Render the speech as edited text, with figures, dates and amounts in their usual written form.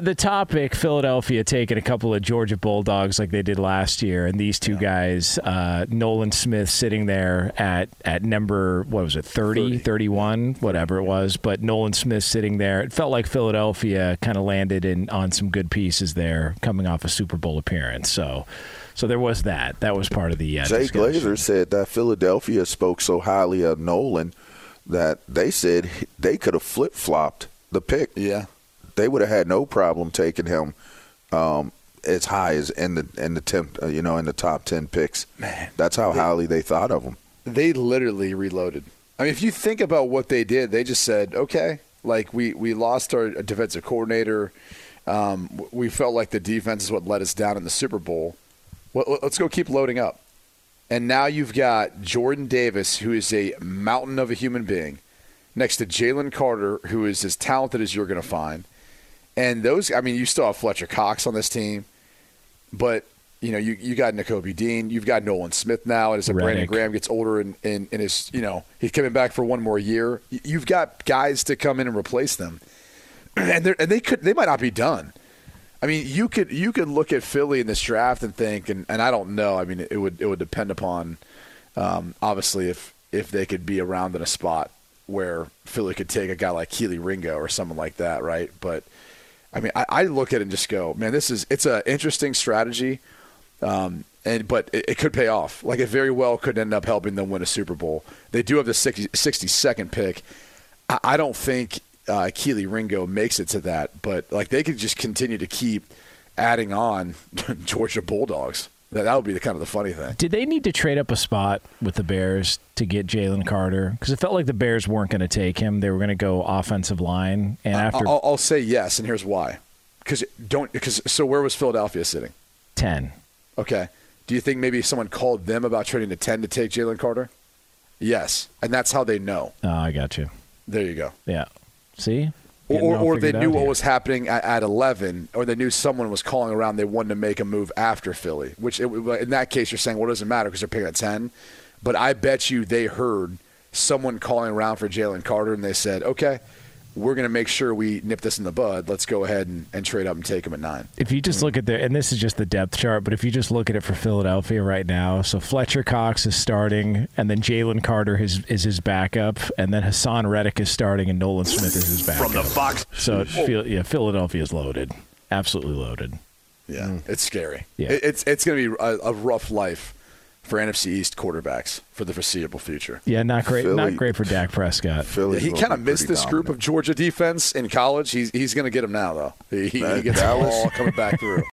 The topic, Philadelphia taking a couple of Georgia Bulldogs like they did last year, and these two guys, Nolan Smith sitting there at number, what was it, 30, 31, whatever it was, but Nolan Smith sitting there. It felt like Philadelphia kind of landed on some good pieces there coming off a Super Bowl appearance, so there was that. That was part of the Jay Glazer said that Philadelphia spoke so highly of Nolan that they said they could have flip-flopped the pick. Yeah. They would have had no problem taking him as high as in the top 10 picks. Man, that's how highly they thought of him. They literally reloaded. I mean, if you think about what they did, they just said, okay, like we lost our defensive coordinator. We felt like the defense is what let us down in the Super Bowl. Well, let's go keep loading up. And now you've got Jordan Davis, who is a mountain of a human being, next to Jalen Carter, who is as talented as you're going to find. And those, I mean, you still have Fletcher Cox on this team, but, you know, you got Nakobe Dean. You've got Nolan Smith now. And as Brandon Graham gets older and is, you know, he's coming back for one more year, you've got guys to come in and replace them. And they might not be done. I mean, you could look at Philly in this draft and think, and I don't know. I mean, it would depend upon, obviously, if they could be around in a spot where Philly could take a guy like Kelee Ringo or someone like that, right? But, I mean, I look at it and just go, man, it's an interesting strategy, but it could pay off. Like, it very well could end up helping them win a Super Bowl. They do have the 62nd pick. I don't think Kelee Ringo makes it to that, but, like, they could just continue to keep adding on Georgia Bulldogs. That would be the funny thing. Did they need to trade up a spot with the Bears to get Jalen Carter? Because it felt like the Bears weren't going to take him. They were going to go offensive line. And after, I'll say yes, and here's why. So where was Philadelphia sitting? 10. Okay. Do you think maybe someone called them about trading to 10 to take Jalen Carter? Yes, and that's how they know. Oh, I got you. There you go. Yeah. See? Or they knew what was happening at 11, or they knew someone was calling around. They wanted to make a move after Philly, which in that case you're saying, well, it doesn't matter because they're picking at 10. But I bet you they heard someone calling around for Jalen Carter, and they said, okay, we're going to make sure we nip this in the bud. Let's go ahead and trade up and take him at 9. If you just look at and this is just the depth chart, but if you just look at it for Philadelphia right now, so Fletcher Cox is starting, and then Jalen Carter is his backup, and then Hassan Reddick is starting, and Nolan Smith is his backup. From the box. So Philadelphia is loaded. Absolutely loaded. Yeah, It's scary. Yeah. It's going to be a rough life for NFC East quarterbacks for the foreseeable future. Yeah, not great. Philly, not great for Dak Prescott. He kind of missed this group of Georgia defense in college. He's going to get him now, though. He gets them all coming back through.